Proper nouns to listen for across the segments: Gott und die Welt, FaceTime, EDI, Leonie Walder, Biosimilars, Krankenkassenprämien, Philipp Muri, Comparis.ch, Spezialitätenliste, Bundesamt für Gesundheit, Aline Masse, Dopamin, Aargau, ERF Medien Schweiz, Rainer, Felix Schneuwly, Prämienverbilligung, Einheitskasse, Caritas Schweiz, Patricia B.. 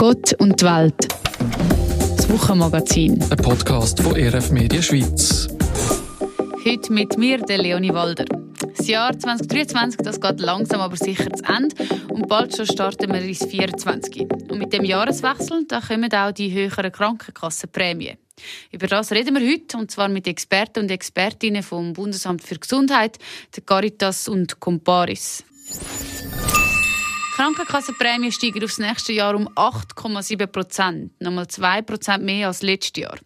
Gott und die Welt. Das Wochenmagazin. Ein Podcast von ERF Medien Schweiz. Heute mit mir, der Leonie Walder. Das Jahr 2023, das geht langsam aber sicher zu Ende und bald schon starten wir ins 2024. Und mit dem Jahreswechsel da kommen auch die höheren Krankenkassenprämien. Über das reden wir heute, und zwar mit Experten und Expertinnen vom Bundesamt für Gesundheit, der Caritas und Comparis. Die Krankenkassenprämien steigen aufs nächste Jahr um 8,7%, nochmal 2% mehr als letztes Jahr.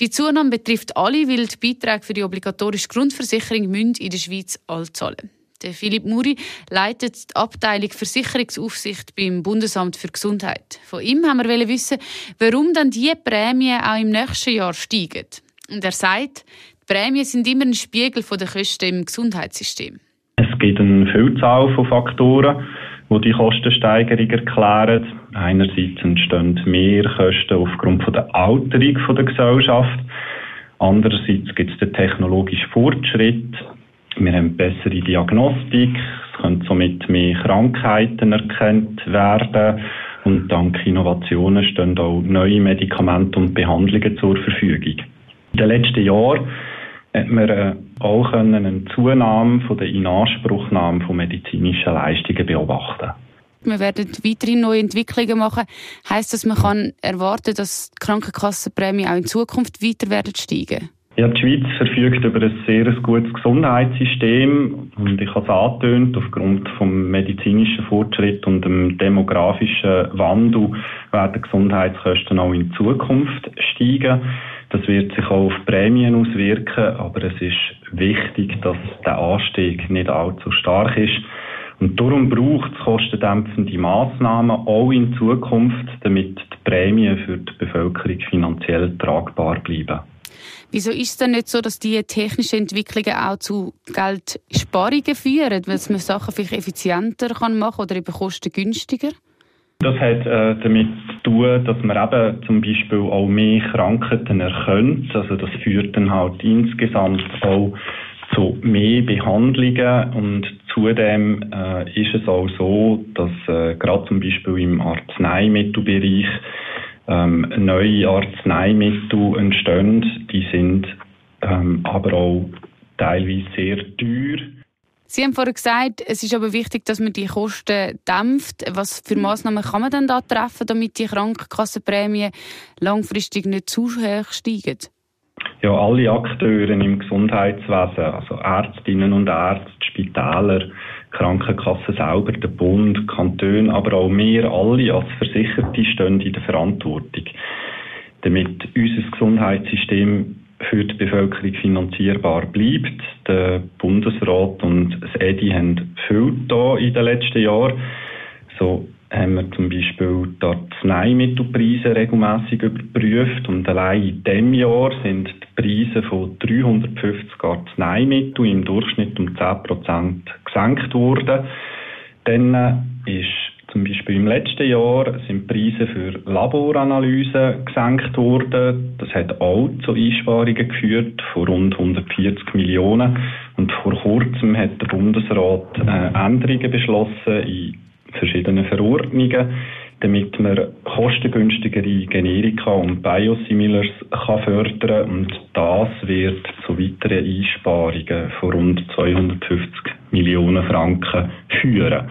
Die Zunahme betrifft alle, weil die Beiträge für die obligatorische Grundversicherung müssen in der Schweiz alle zahlen. Der Philipp Muri leitet die Abteilung Versicherungsaufsicht beim Bundesamt für Gesundheit. Von ihm wollten wir wissen, warum dann diese Prämien auch im nächsten Jahr steigen. Und er sagt, die Prämien sind immer ein Spiegel der Kosten im Gesundheitssystem. Es gibt eine Vielzahl von Faktoren, die die Kostensteigerung erklären. Einerseits entstehen mehr Kosten aufgrund der Alterung der Gesellschaft. Andererseits gibt es den technologischen Fortschritt. Wir haben bessere Diagnostik. Es können somit mehr Krankheiten erkannt werden. Und dank Innovationen stehen auch neue Medikamente und Behandlungen zur Verfügung. In den letzten Jahren hat man auch eine Zunahme der Inanspruchnahme von medizinischen Leistungen beobachten. Wir werden weiterhin neue Entwicklungen machen. Heisst das, man kann erwarten, dass die Krankenkassenprämien auch in Zukunft weiter werden steigen? Ja, die Schweiz verfügt über ein sehr gutes Gesundheitssystem. Und ich habe es angetönt, aufgrund des medizinischen Fortschritts und dem demografischen Wandel werden Gesundheitskosten auch in Zukunft steigen. Das wird sich auch auf Prämien auswirken, aber es ist wichtig, dass der Anstieg nicht allzu stark ist. Und darum braucht es kostendämpfende Massnahmen auch in Zukunft, damit die Prämien für die Bevölkerung finanziell tragbar bleiben. Wieso ist es denn nicht so, dass diese technischen Entwicklungen auch zu Geldsparungen führen, weil man Sachen vielleicht effizienter machen kann oder eben kostengünstiger? Das hat damit zu tun, dass man eben zum Beispiel auch mehr Krankheiten erkennt. Also das führt dann halt insgesamt auch zu mehr Behandlungen. Und zudem ist es auch so, dass gerade zum Beispiel im Arzneimittelbereich neue Arzneimittel entstehen. Die sind aber auch teilweise sehr teuer. Sie haben vorhin gesagt, es ist aber wichtig, dass man die Kosten dämpft. Was für Massnahmen kann man denn da treffen, damit die Krankenkassenprämien langfristig nicht zu hoch steigen? Ja, alle Akteure im Gesundheitswesen, also Ärztinnen und Ärzte, Spitäler, Krankenkassen selber, der Bund, Kantone, aber auch wir alle als Versicherte stehen in der Verantwortung, damit unser Gesundheitssystem für die Bevölkerung finanzierbar bleibt. Der Bundesrat und das EDI haben viel getan in den letzten Jahren. So haben wir zum Beispiel die Arzneimittelpreise regelmässig überprüft und allein in diesem Jahr sind die Preise von 350 Arzneimitteln im Durchschnitt um 10% gesenkt worden. Dann ist zum Beispiel im letzten Jahr sind Preise für Laboranalysen gesenkt worden. Das hat auch zu Einsparungen geführt von rund 140 Millionen. Und vor kurzem hat der Bundesrat Änderungen beschlossen in verschiedenen Verordnungen, damit man kostengünstigere Generika und Biosimilars kann fördern. Und das wird zu weiteren Einsparungen von rund 250 Millionen Franken führen.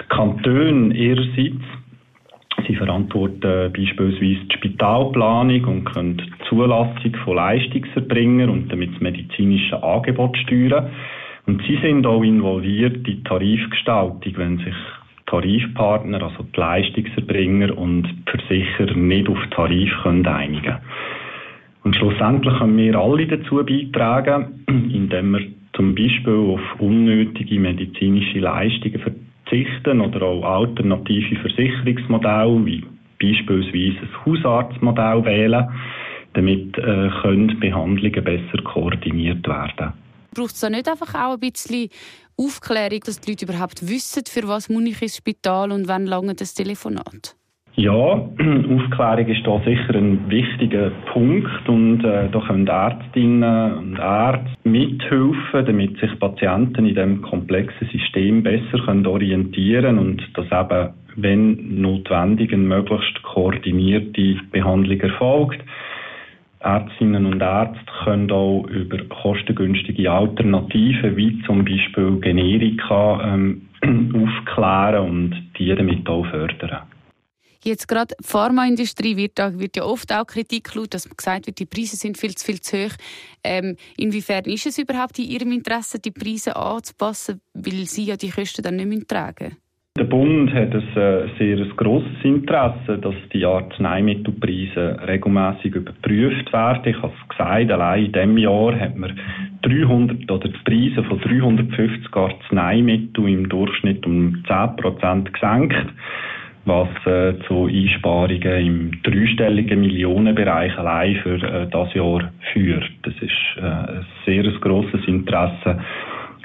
Die Kantone ihrerseits, sie verantworten beispielsweise die Spitalplanung und können die Zulassung von Leistungserbringern und damit das medizinische Angebot steuern. Und sie sind auch involviert in die Tarifgestaltung, wenn sich Tarifpartner, also die Leistungserbringer und die Versicherer, nicht auf Tarif können einigen können. Und schlussendlich können wir alle dazu beitragen, indem wir zum Beispiel auf unnötige medizinische Leistungen verzichten oder auch alternative Versicherungsmodelle, wie beispielsweise ein Hausarztmodell wählen, damit können Behandlungen besser koordiniert werden. Braucht es da nicht einfach auch ein bisschen Aufklärung, dass die Leute überhaupt wissen, für was muss ich ins Spital und wann lange das Telefonat? Ja, Aufklärung ist da sicher ein wichtiger Punkt und da können Ärztinnen und Ärzte mithelfen, damit sich Patienten in diesem komplexen System besser können orientieren und dass eben, wenn notwendig, eine möglichst koordinierte Behandlung erfolgt. Ärztinnen und Ärzte können auch über kostengünstige Alternativen, wie zum Beispiel Generika, aufklären und die damit auch fördern. Jetzt gerade die Pharmaindustrie wird ja oft auch Kritik laut, dass gesagt wird, die Preise sind viel zu hoch. Inwiefern ist es überhaupt in Ihrem Interesse, die Preise anzupassen, weil Sie ja die Kosten dann nicht mehr tragen? Der Bund hat ein sehr grosses Interesse, dass die Arzneimittelpreise regelmässig überprüft werden. Ich habe es gesagt, allein in diesem Jahr hat man die Preise von 350 Arzneimitteln im Durchschnitt um 10% gesenkt, was zu Einsparungen im dreistelligen Millionenbereich allein für das Jahr führt. Das ist ein sehr grosses Interesse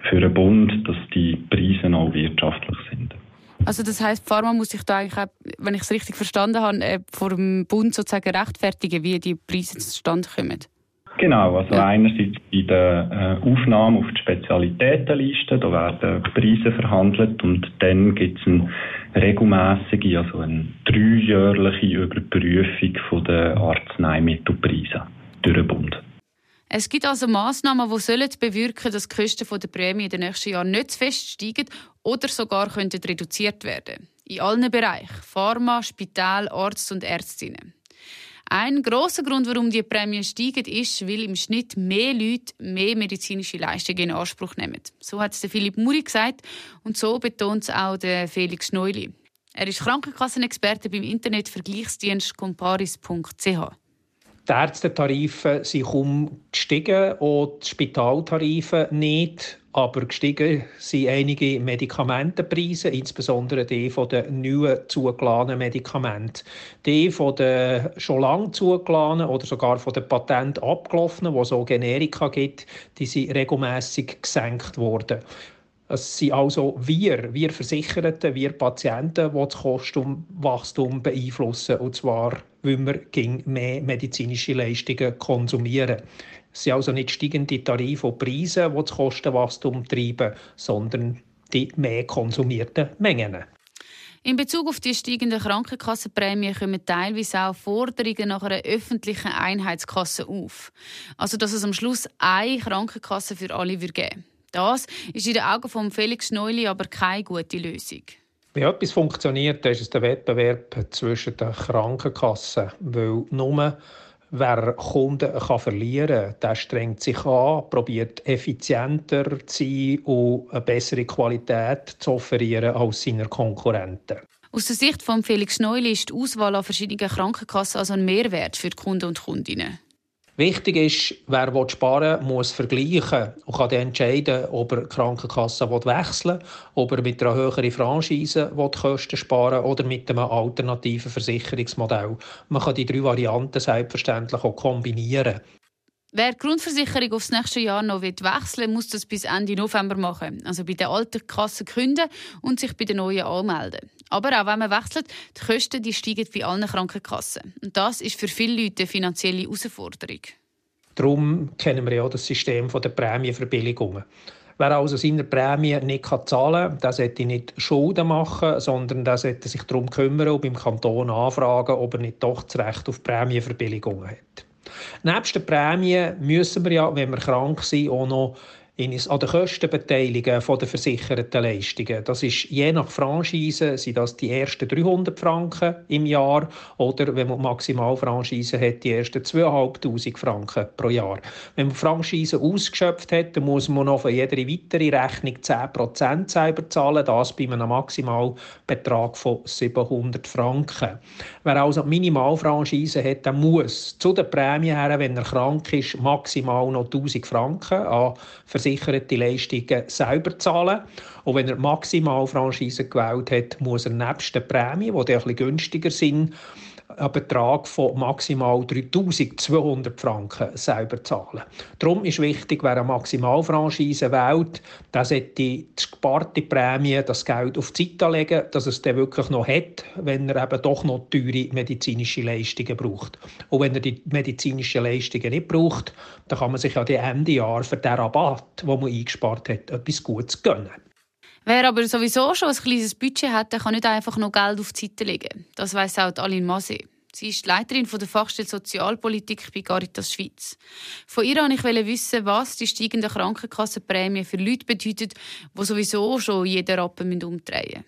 für den Bund, dass die Preise auch wirtschaftlich sind. Also das heisst, die Pharma muss sich da eigentlich auch, wenn ich es richtig verstanden habe, vor dem Bund sozusagen rechtfertigen, wie die Preise zustande kommen? Genau, also einerseits bei der Aufnahme auf die Spezialitätenliste, da werden Preise verhandelt und dann gibt es eine regelmässige, also eine dreijährliche Überprüfung von den Arzneimittelpreisen durch den Bund. Es gibt also Massnahmen, die sollen bewirken, dass die Kosten der Prämie in den nächsten Jahren nicht zu fest steigen oder sogar reduziert werden. In allen Bereichen: Pharma, Spital, Arzt und Ärztinnen. Ein grosser Grund, warum die Prämien steigen, ist, weil im Schnitt mehr Leute mehr medizinische Leistungen in Anspruch nehmen. So hat es Philipp Muri gesagt und so betont es auch Felix Schneuwly. Er ist Krankenkassenexperte beim Internetvergleichsdienst Comparis.ch. Die Ärztetarife sind kaum gestiegen, auch die Spitaltarife nicht. Aber gestiegen sind einige Medikamentenpreise, insbesondere die von den neuen zugelassenen Medikamenten. Die von den schon lange zugelassenen oder sogar von den Patenten abgelaufenen, die es auch Generika gibt, die sind regelmässig gesenkt worden. Es sind also wir Versicherten, wir Patienten, die das Kostenwachstum beeinflussen. Und zwar, weil wir mehr medizinische Leistungen konsumieren. Es sind also nicht steigende Tarife und Preise, die das Kostenwachstum treiben, sondern die mehr konsumierten Mengen. In Bezug auf die steigenden Krankenkassenprämien kommen teilweise auch Forderungen nach einer öffentlichen Einheitskasse auf. Also, dass es am Schluss eine Krankenkasse für alle geben würde. Das ist in den Augen von Felix Schneuwly aber keine gute Lösung. Wenn etwas funktioniert, dann ist es der Wettbewerb zwischen den Krankenkassen. Weil nur wer Kunden verlieren kann, der strengt sich an, probiert effizienter zu sein und eine bessere Qualität zu offerieren als seine Konkurrenten. Aus der Sicht von Felix Schneuwly ist die Auswahl an verschiedenen Krankenkassen also ein Mehrwert für die Kunden und Kundinnen. Wichtig ist, wer sparen will, muss vergleichen und kann dann entscheiden, ob er die Krankenkasse wechseln will, ob er mit einer höheren Franchise Kosten sparen will oder mit einem alternativen Versicherungsmodell. Man kann die drei Varianten selbstverständlich auch kombinieren. Wer die Grundversicherung aufs nächste Jahr noch wechseln will, muss das bis Ende November machen. Also bei der alten Kasse künden und sich bei der neuen anmelden. Aber auch wenn man wechselt, die Kosten steigen bei allen Krankenkassen. Und das ist für viele Leute eine finanzielle Herausforderung. Darum kennen wir ja das System der Prämienverbilligungen. Wer also seine Prämie nicht zahlen kann, der sollte nicht Schulden machen, sondern der sollte sich darum kümmern und beim Kanton anfragen, ob er nicht doch das Recht auf Prämienverbilligungen hat. Nebst der Prämie müssen wir ja, wenn wir krank sind, auch noch an den Kosten beteiligen der versicherten Leistungen. Das ist je nach Franchise, sind das die ersten 300 Franken im Jahr oder, wenn man Maximalfranchise hat, die ersten 2'500 Franken pro Jahr. Wenn man Franchise ausgeschöpft hat, dann muss man noch für jede weitere Rechnung 10% selber zahlen, das bei einem Maximalbetrag von 700 Franken. Wer also Minimalfranchise hat, der muss zu der Prämie her, wenn er krank ist, maximal noch 1'000 Franken an versicherte Leistungen selber zahlen. Und wenn er maximal Franchise gewählt hat, muss er nebst der Prämie, die ein bisschen günstiger sind, einen Betrag von maximal 3'200 Franken selber zahlen. Darum ist wichtig, wer eine Maximalfranchise wählt, der sollte die gesparte Prämie, das Geld auf die Seite legen, dass es dann wirklich noch hat, wenn er eben doch noch teure medizinische Leistungen braucht. Und wenn er die medizinischen Leistungen nicht braucht, dann kann man sich ja die Ende Jahr für den Rabatt, den man eingespart hat, etwas Gutes gönnen. Wer aber sowieso schon ein kleines Budget hat, der kann nicht einfach noch Geld auf die Seite legen. Das weiss auch Aline Masse. Sie ist die Leiterin der Fachstelle Sozialpolitik bei Caritas Schweiz. Von ihr wollte ich wissen, was die steigende Krankenkassenprämie für Leute bedeutet, die sowieso schon jeden Rappen umdrehen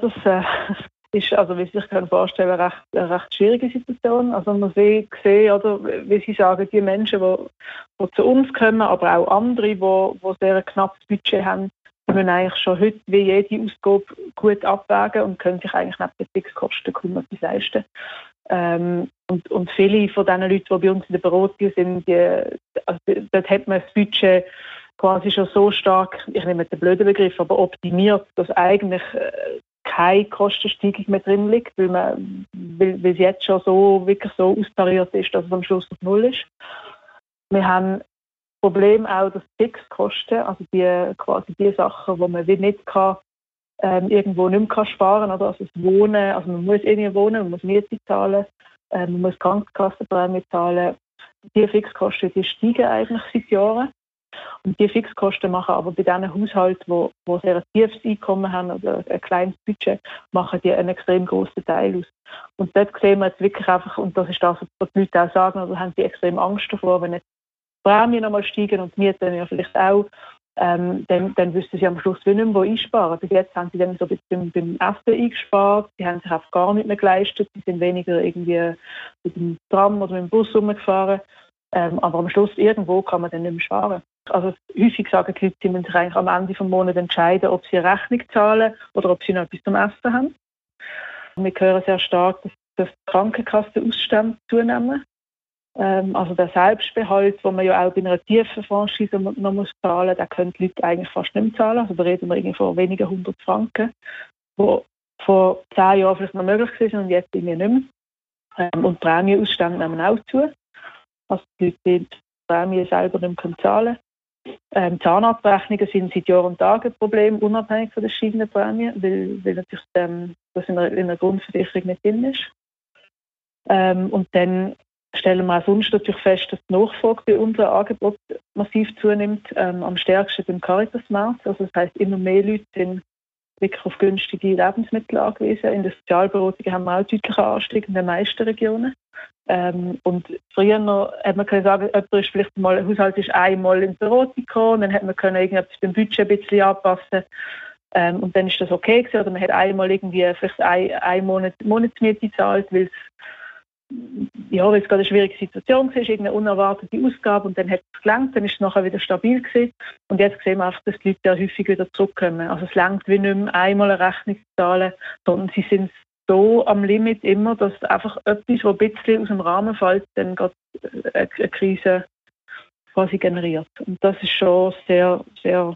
müssen. Das ist, also, wie Sie sich vorstellen können, eine recht schwierige Situation. Also man sieht, oder, wie Sie sagen, die Menschen, die zu uns kommen, aber auch andere, die sehr ein knappes Budget haben, können eigentlich schon heute wie jede Ausgabe gut abwägen und können sich eigentlich nicht die Fixkosten kaum etwas leisten. Und viele von diesen Leuten, die bei uns in der Beratung sind, dort hat man das Budget quasi schon so stark, ich nehme den blöden Begriff, aber optimiert, dass eigentlich keine Kostensteigerung mehr drin liegt, weil es jetzt schon so wirklich so austariert ist, dass es am Schluss auf Null ist. Wir haben das Problem auch, dass die Fixkosten, also die Sachen, die man nicht kann, irgendwo nicht mehr sparen kann, also das Wohnen, also man muss irgendwo wohnen, man muss Miete zahlen, man muss Krankenkassenprämie zahlen, die Fixkosten, die steigen eigentlich seit Jahren. Und die Fixkosten machen aber bei diesen Haushalten, die sehr ein tiefes Einkommen haben oder ein kleines Budget, machen die einen extrem grossen Teil aus. Und dort sehen wir jetzt wirklich einfach, und das ist das, was die Leute auch sagen, also haben sie extrem Angst davor, wenn jetzt die Prämien nochmal steigen und die Mieten ja vielleicht auch, dann wüssten sie am Schluss nicht mehr, wo einsparen. Bis jetzt haben sie dann so ein bisschen beim Essen eingespart, sie haben sich einfach gar nicht mehr geleistet, sie sind weniger irgendwie mit dem Tram oder mit dem Bus rumgefahren. Aber am Schluss irgendwo kann man dann nicht mehr sparen. Also häufig sagen die Leute, sie müssen sich eigentlich am Ende des Monats entscheiden, ob sie eine Rechnung zahlen oder ob sie noch etwas zum Essen haben. Und wir hören sehr stark, dass die Krankenkassenausstände zunehmen. Also der Selbstbehalt, den man ja auch bei einer tiefen Franchise noch muss zahlen muss, den können die Leute eigentlich fast nicht mehr zahlen. Also da reden wir irgendwie von wenigen 100 Franken, die vor 10 Jahren vielleicht noch möglich waren und jetzt irgendwie nicht mehr. Und die Prämienausstände nehmen auch zu. Also die Leute die Prämie selber nicht mehr zahlen können. Zahnarztrechnungen sind seit Jahr und Tag ein Problem, unabhängig von der steigenden Prämie, weil natürlich das in einer Grundversicherung nicht drin ist. Und dann stellen wir auch sonst natürlich fest, dass die Nachfrage bei unserem Angebot massiv zunimmt, am stärksten beim Caritas-Markt. Also das heisst, immer mehr Leute sind wirklich auf günstige Lebensmittel angewiesen. In der Sozialberatung haben wir auch einen deutlichen Anstieg in den meisten Regionen. Und früher noch hat man können sagen, jemand ist vielleicht mal, ein Haushalt ist einmal in die Beratung gekommen, dann hat man können irgendetwas beim Budget ein bisschen anpassen. Und dann ist das okay gewesen. Oder man hat einmal irgendwie vielleicht einen Monat Monatsmiete gezahlt, weil weil es gerade eine schwierige Situation war, irgendeine unerwartete Ausgabe und dann hat es gelangt, dann ist es nachher wieder stabil gewesen. Und jetzt sehen wir auch, dass die Leute ja häufig wieder zurückkommen. Also es langt wie nicht mehr einmal eine Rechnung zu zahlen, sondern sie sind so am Limit immer, dass einfach etwas, was ein bisschen aus dem Rahmen fällt, dann gerade eine Krise quasi generiert. Und das ist schon sehr, sehr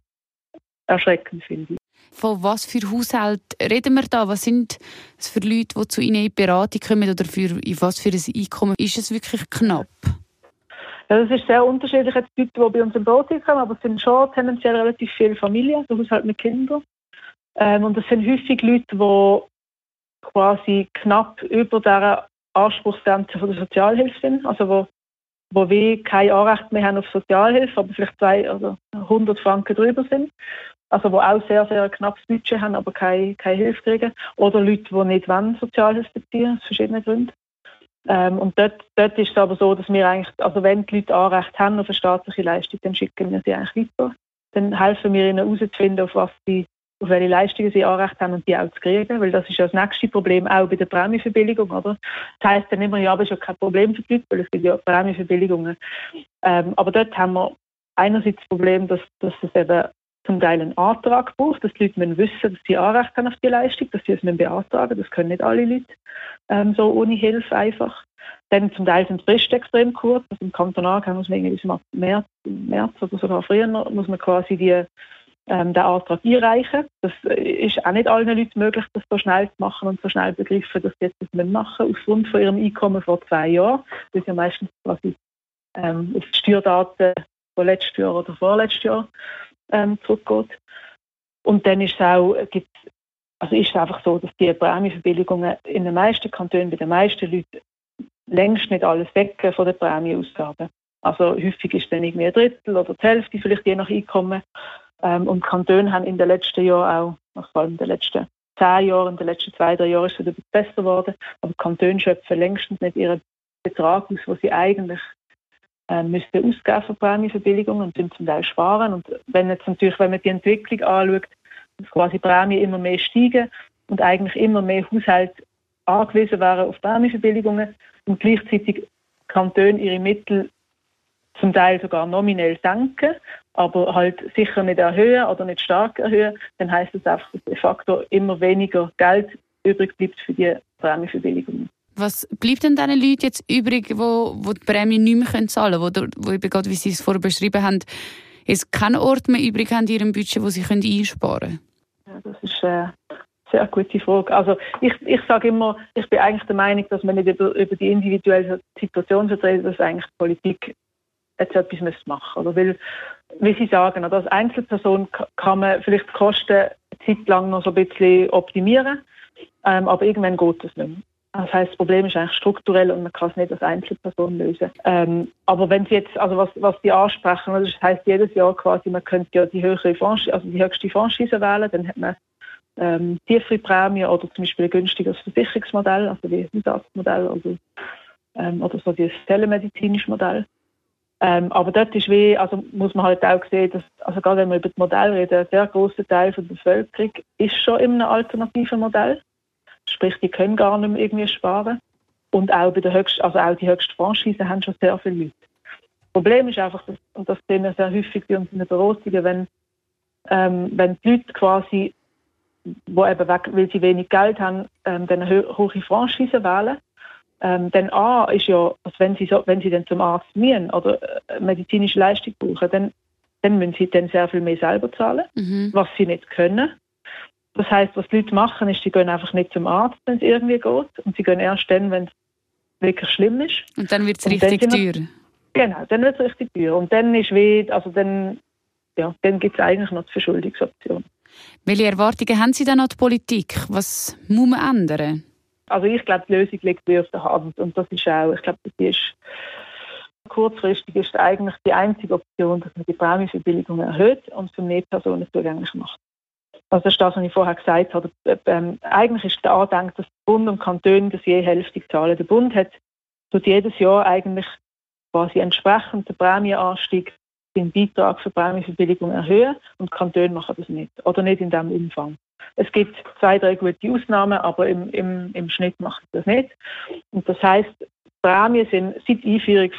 erschreckend, finde ich. Von was für Haushalten reden wir da? Was sind es für Leute, die zu Ihnen in die Beratung kommen oder was für ein Einkommen? Ist es wirklich knapp? Ja, das ist sehr unterschiedlich. Jetzt die Leute, die bei uns in die Beratung kommen, aber es sind schon tendenziell relativ viele Familien, so Haushalte mit Kindern. Und das sind häufig Leute, die quasi knapp über dieser Anspruchsgrenze von der Sozialhilfe sind, also wo wir kein Anrecht mehr haben auf Sozialhilfe, aber vielleicht 100 Franken drüber sind. Also, wo auch sehr, sehr knappes Budget haben, aber keine Hilfe kriegen. Oder Leute, die nicht wollen, Sozialhilfe beziehen, aus verschiedenen Gründen. Und dort ist es aber so, dass wir eigentlich, also wenn die Leute Anrecht haben auf eine staatliche Leistung, dann schicken wir sie eigentlich weiter. Dann helfen wir ihnen herauszufinden, auf welche Leistungen sie Anrecht haben und die auch zu kriegen. Weil das ist ja das nächste Problem, auch bei der Prämienverbilligung, oder? Das heisst dann immer, ja, aber es ist ja kein Problem für die Leute, weil es gibt ja Prämienverbilligungen. Aber dort haben wir einerseits das Problem, dass es eben zum Teil einen Antrag braucht, dass die Leute wissen, dass sie Anrecht haben auf die Leistung, dass sie es beantragen müssen. Das können nicht alle Leute so ohne Hilfe einfach. Dann zum Teil sind die Fristen extrem kurz. Also im Kanton Aargau muss man irgendwie bis März oder sogar früher muss man quasi die den Antrag einreichen. Das ist auch nicht allen Leuten möglich, das so schnell zu machen und so schnell begriffen, dass sie jetzt das machen müssen, aufgrund von ihrem Einkommen vor 2 Jahren. Das ist ja meistens quasi auf die Steuerdaten von letztes Jahr oder vorletztes Jahr zurückgeht. Und dann ist es auch, ist es einfach so, dass die Prämienverbilligungen in den meisten Kantonen bei den meisten Leuten längst nicht alles decken von den Prämienausgaben. Also häufig ist dann irgendwie ein Drittel oder die Hälfte, vielleicht je nach Einkommen. Und die Kantone haben in den letzten Jahren auch, vor allem in den letzten 10 Jahren, in den letzten 2-3 Jahren ist es wieder besser geworden, aber die Kantone schöpfen längstens nicht ihren Betrag aus, den sie eigentlich müssten ausgeben für Prämienverbilligungen und sind zum Teil sparen. Und wenn man die Entwicklung anschaut, dass quasi Prämien immer mehr steigen und eigentlich immer mehr Haushalte angewiesen wären auf Prämienverbilligungen und gleichzeitig Kantone ihre Mittel zum Teil sogar nominell senken, aber halt sicher nicht erhöhen oder nicht stark erhöhen, dann heisst das einfach, dass de facto immer weniger Geld übrig bleibt für die Prämienverbilligungen. Was bleibt denn diesen Leuten jetzt übrig, die die Prämie nicht mehr zahlen können, die eben gerade, wie Sie es vorher beschrieben haben, jetzt keinen Ort mehr übrig haben in ihrem Budget, wo sie einsparen können? Ja, das ist eine sehr gute Frage. Also ich sage immer, ich bin eigentlich der Meinung, dass man nicht über die individuelle Situation vertreten, dass eigentlich die Politik jetzt etwas machen müssen. Weil, wie Sie sagen, als Einzelperson kann man vielleicht die Kosten eine Zeit lang noch so ein bisschen optimieren, aber irgendwann geht das nicht mehr. Das heisst, das Problem ist eigentlich strukturell und man kann es nicht als Einzelperson lösen. Aber wenn Sie jetzt, also was Sie ansprechen, das heisst jedes Jahr quasi, man könnte ja die höchste Franchise wählen, dann hat man tiefere Prämien oder zum Beispiel ein günstigeres Versicherungsmodell, also wie das Hausarztmodell oder so dieses telemedizinische Modell. Aber dort ist muss man halt auch sehen, dass, also gerade wenn wir über das Modell reden, ein sehr grosser Teil der Bevölkerung ist schon in einem alternativen Modell. Sprich, die können gar nicht mehr irgendwie sparen. Und auch auch die höchste Franchise haben schon sehr viele Leute. Das Problem ist einfach, dass, und das sehen wir sehr häufig bei uns in den Beratungen, wenn die Leute quasi, wo eben weil sie wenig Geld haben, dann eine hohe Franchise wählen, dann ist ja, also wenn sie dann zum Arzt müssen oder medizinische Leistung brauchen, dann müssen sie dann sehr viel mehr selber zahlen, was sie nicht können. Das heisst, was die Leute machen, ist, sie gehen einfach nicht zum Arzt, wenn es irgendwie geht. Und sie gehen erst dann, wenn es wirklich schlimm ist. Und dann wird es richtig teuer. Genau, dann wird es richtig teuer. Und dann ist dann gibt es eigentlich noch die Verschuldungsoption. Welche Erwartungen haben Sie dann an die Politik? Was muss man ändern? Also ich glaube, die Lösung liegt auf der Hand. Und das ist auch, ich glaube, kurzfristig ist eigentlich die einzige Option, dass man die Prämienverbilligung erhöht und für mehr Personen zugänglich macht. Also das ist das, was ich vorher gesagt habe. Eigentlich ist der Andenken, dass der Bund und Kantone das je hälftig zahlen. Der Bund tut jedes Jahr eigentlich quasi entsprechend den Prämienanstieg den Beitrag für Prämienverbilligung erhöhen und die Kantone machen das nicht. Oder nicht in diesem Umfang. Es gibt 2-3 gute Ausnahmen, aber im Schnitt machen sie das nicht. Und das heisst, Prämien sind seit Einführung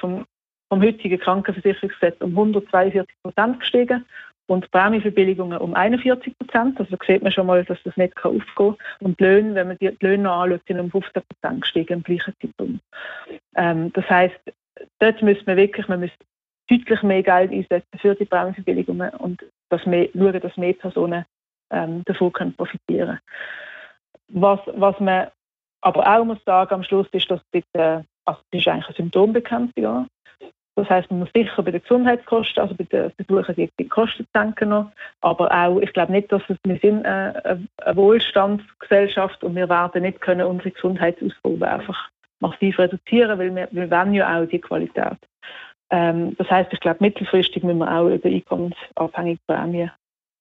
vom heutigen Krankenversicherungsgesetz um 142% gestiegen. Und Prämienverbilligungen um 41%. Also sieht man schon mal, dass das nicht aufgehen kann. Und die Löhne, wenn man die Löhne noch anschaut, sind um 15% gestiegen im gleichen Zeitraum. Das heisst, dort müsste man müsste deutlich mehr Geld einsetzen für die Prämienverbilligungen und schauen, dass mehr Personen davon können profitieren können. Was man aber auch muss sagen am Schluss ist, dass das ist eigentlich eine Symptombekämpfung. Das heisst, man muss sicher bei den Gesundheitskosten, also bei den Versuchen, die Kosten zu senken noch. Aber auch, ich glaube nicht, dass wir sind eine Wohlstandsgesellschaft und wir werden nicht können unsere Gesundheitsausgaben einfach massiv reduzieren, weil wir wollen ja auch die Qualität. Das heisst, ich glaube, mittelfristig müssen wir auch über einkommensabhängige Prämien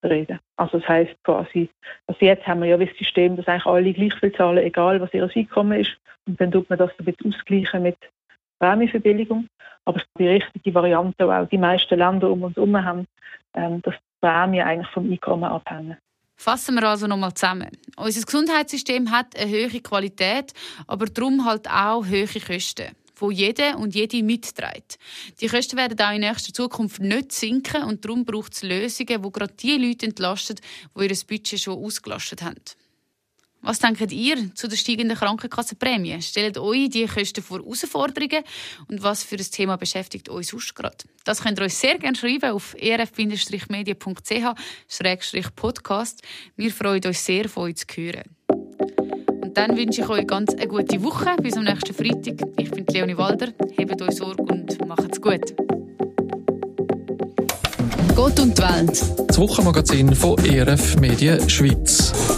reden. Also das heisst quasi, also jetzt haben wir ja das System, dass eigentlich alle gleich viel zahlen, egal was ihr Einkommen ist. Und dann tut man das ein bisschen ausgleichen mit Prämienverbilligung. Aber die richtige Variante, die auch die meisten Länder um uns herum haben, dass die Prämien eigentlich vom Einkommen abhängen. Fassen wir also nochmal zusammen. Unser Gesundheitssystem hat eine hohe Qualität, aber darum halt auch hohe Kosten, die jeder und jede mitträgt. Die Kosten werden auch in nächster Zukunft nicht sinken und darum braucht es Lösungen, die gerade die Leute entlasten, die ihr Budget schon ausgelastet haben. Was denkt ihr zu der steigenden Krankenkassenprämie? Stellt euch die Kosten vor Herausforderungen und was für ein Thema beschäftigt euch sonst gerade? Das könnt ihr uns sehr gerne schreiben auf erf-medien.ch/podcast. Wir freuen uns sehr, von euch zu hören. Und dann wünsche ich euch ganz eine gute Woche. Bis am nächsten Freitag. Ich bin Leonie Walder. Hebt euch Sorge und macht's gut. Gott und die Welt. Das Wochenmagazin von ERF Medien Schweiz.